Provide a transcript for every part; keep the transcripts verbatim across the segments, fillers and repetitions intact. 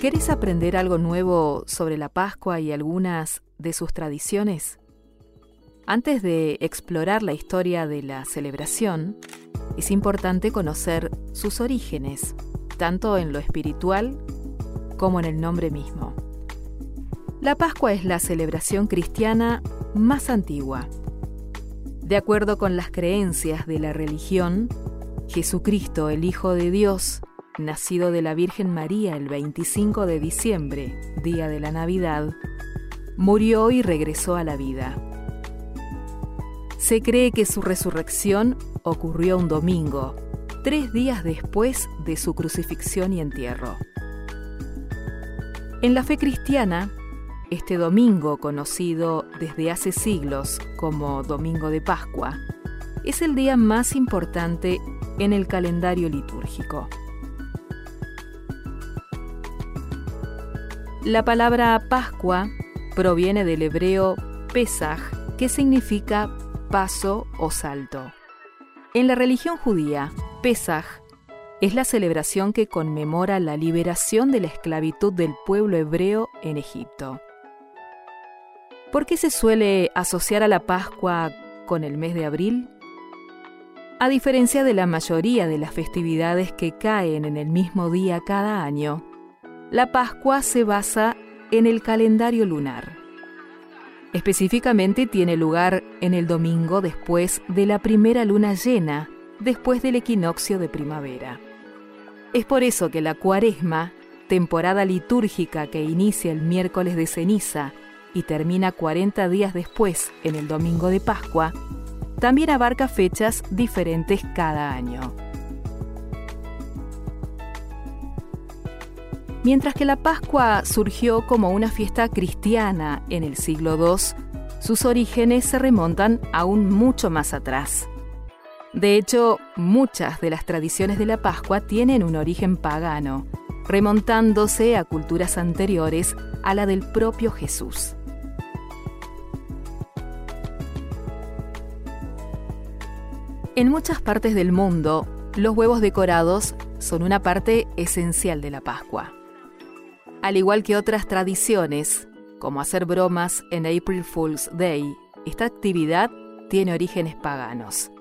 ¿Querés aprender algo nuevo sobre la Pascua y algunas de sus tradiciones? Antes de explorar la historia de la celebración, es importante conocer sus orígenes, tanto en lo espiritual como en el nombre mismo. La Pascua es la celebración cristiana más antigua. De acuerdo con las creencias de la religión, Jesucristo, el Hijo de Dios, nacido de la Virgen María el veinticinco de diciembre, día de la Navidad, murió y regresó a la vida. Se cree que su resurrección ocurrió un domingo, tres días después de su crucifixión y entierro. En la fe cristiana, este domingo, conocido desde hace siglos como Domingo de Pascua, es el día más importante en el calendario litúrgico. La palabra Pascua proviene del hebreo Pesaj, que significa paso o salto. En la religión judía, Pesaj es la celebración que conmemora la liberación de la esclavitud del pueblo hebreo en Egipto. ¿Por qué se suele asociar a la Pascua con el mes de abril? A diferencia de la mayoría de las festividades que caen en el mismo día cada año, la Pascua se basa en el calendario lunar. Específicamente tiene lugar en el domingo después de la primera luna llena, después del equinoccio de primavera. Es por eso que la Cuaresma, temporada litúrgica que inicia el miércoles de ceniza y termina cuarenta días después en el domingo de Pascua, también abarca fechas diferentes cada año. Mientras que la Pascua surgió como una fiesta cristiana en el siglo segundo, sus orígenes se remontan aún mucho más atrás. De hecho, muchas de las tradiciones de la Pascua tienen un origen pagano, remontándose a culturas anteriores a la del propio Jesús. En muchas partes del mundo, los huevos decorados son una parte esencial de la Pascua. Al igual que otras tradiciones, como hacer bromas en April Fool's Day, esta actividad tiene orígenes paganos.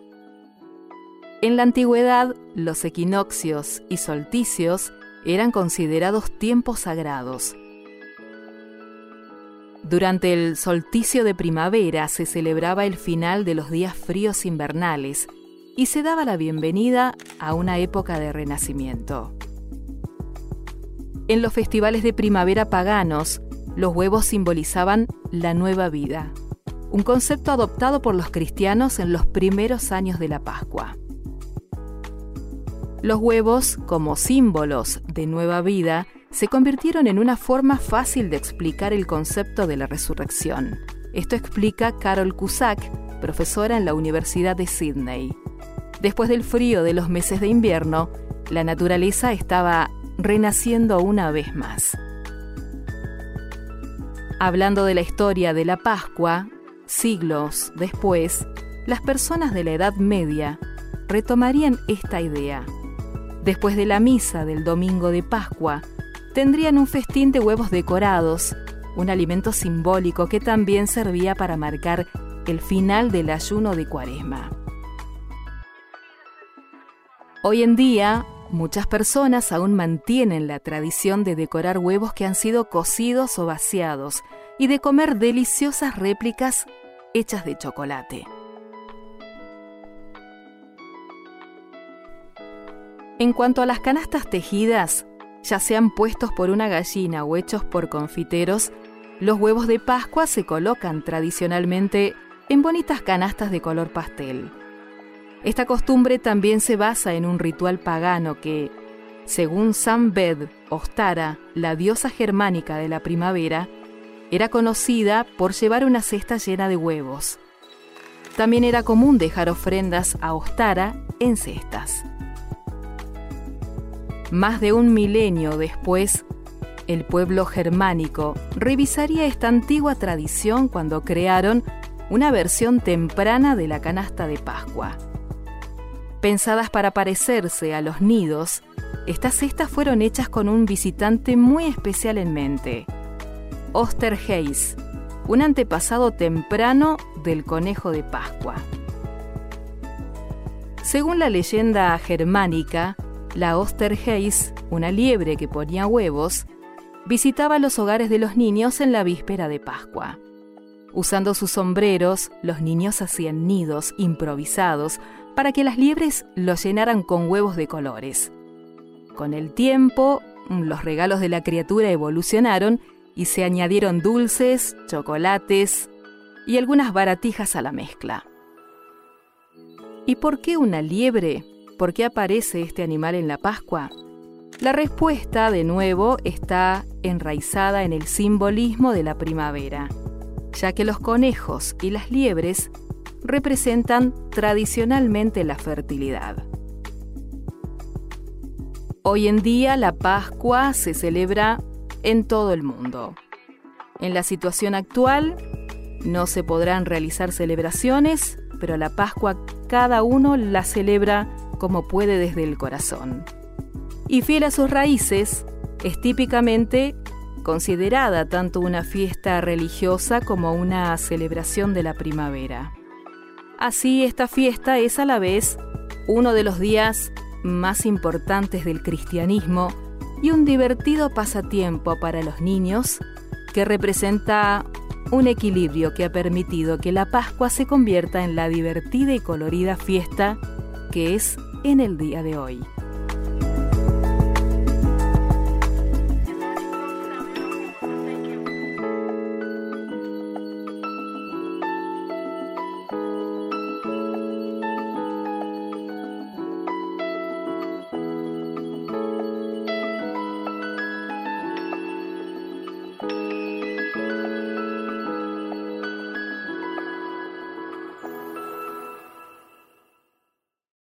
En la antigüedad, los equinoccios y solsticios eran considerados tiempos sagrados. Durante el solsticio de primavera se celebraba el final de los días fríos invernales y se daba la bienvenida a una época de renacimiento. En los festivales de primavera paganos, los huevos simbolizaban la nueva vida, un concepto adoptado por los cristianos en los primeros años de la Pascua. Los huevos, como símbolos de nueva vida, se convirtieron en una forma fácil de explicar el concepto de la resurrección. Esto explica Carol Cusack, profesora en la Universidad de Sydney. Después del frío de los meses de invierno, la naturaleza estaba renaciendo una vez más. Hablando de la historia de la Pascua, siglos después, las personas de la Edad Media retomarían esta idea. Después de la misa del domingo de Pascua, tendrían un festín de huevos decorados, un alimento simbólico que también servía para marcar el final del ayuno de Cuaresma. Hoy en día, muchas personas aún mantienen la tradición de decorar huevos que han sido cocidos o vaciados y de comer deliciosas réplicas hechas de chocolate. En cuanto a las canastas tejidas, ya sean puestos por una gallina o hechos por confiteros, los huevos de Pascua se colocan tradicionalmente en bonitas canastas de color pastel. Esta costumbre también se basa en un ritual pagano que, según San Bed, Ostara, la diosa germánica de la primavera, era conocida por llevar una cesta llena de huevos. También era común dejar ofrendas a Ostara en cestas. Más de un milenio después, el pueblo germánico revisaría esta antigua tradición cuando crearon una versión temprana de la canasta de Pascua. pensadas para parecerse a los nidos, estas cestas fueron hechas con un visitante muy especial en mente: Osterhase, un antepasado temprano del conejo de Pascua. Según la leyenda germánica, la Osterhase, una liebre que ponía huevos, visitaba los hogares de los niños en la víspera de Pascua. Usando sus sombreros, los niños hacían nidos improvisados para que las liebres los llenaran con huevos de colores. Con el tiempo, los regalos de la criatura evolucionaron y se añadieron dulces, chocolates y algunas baratijas a la mezcla. ¿Y por qué una liebre? ¿Por qué aparece este animal en la Pascua? La respuesta, de nuevo, está enraizada en el simbolismo de la primavera, ya que los conejos y las liebres representan tradicionalmente la fertilidad. Hoy en día, la Pascua se celebra en todo el mundo. En la situación actual, no se podrán realizar celebraciones, pero la Pascua cada uno la celebra como puede desde el corazón. Y fiel a sus raíces, es típicamente considerada tanto una fiesta religiosa como una celebración de la primavera. Así, esta fiesta es a la vez uno de los días más importantes del cristianismo y un divertido pasatiempo para los niños que representa un equilibrio que ha permitido que la Pascua se convierta en la divertida y colorida fiesta que es en el día de hoy.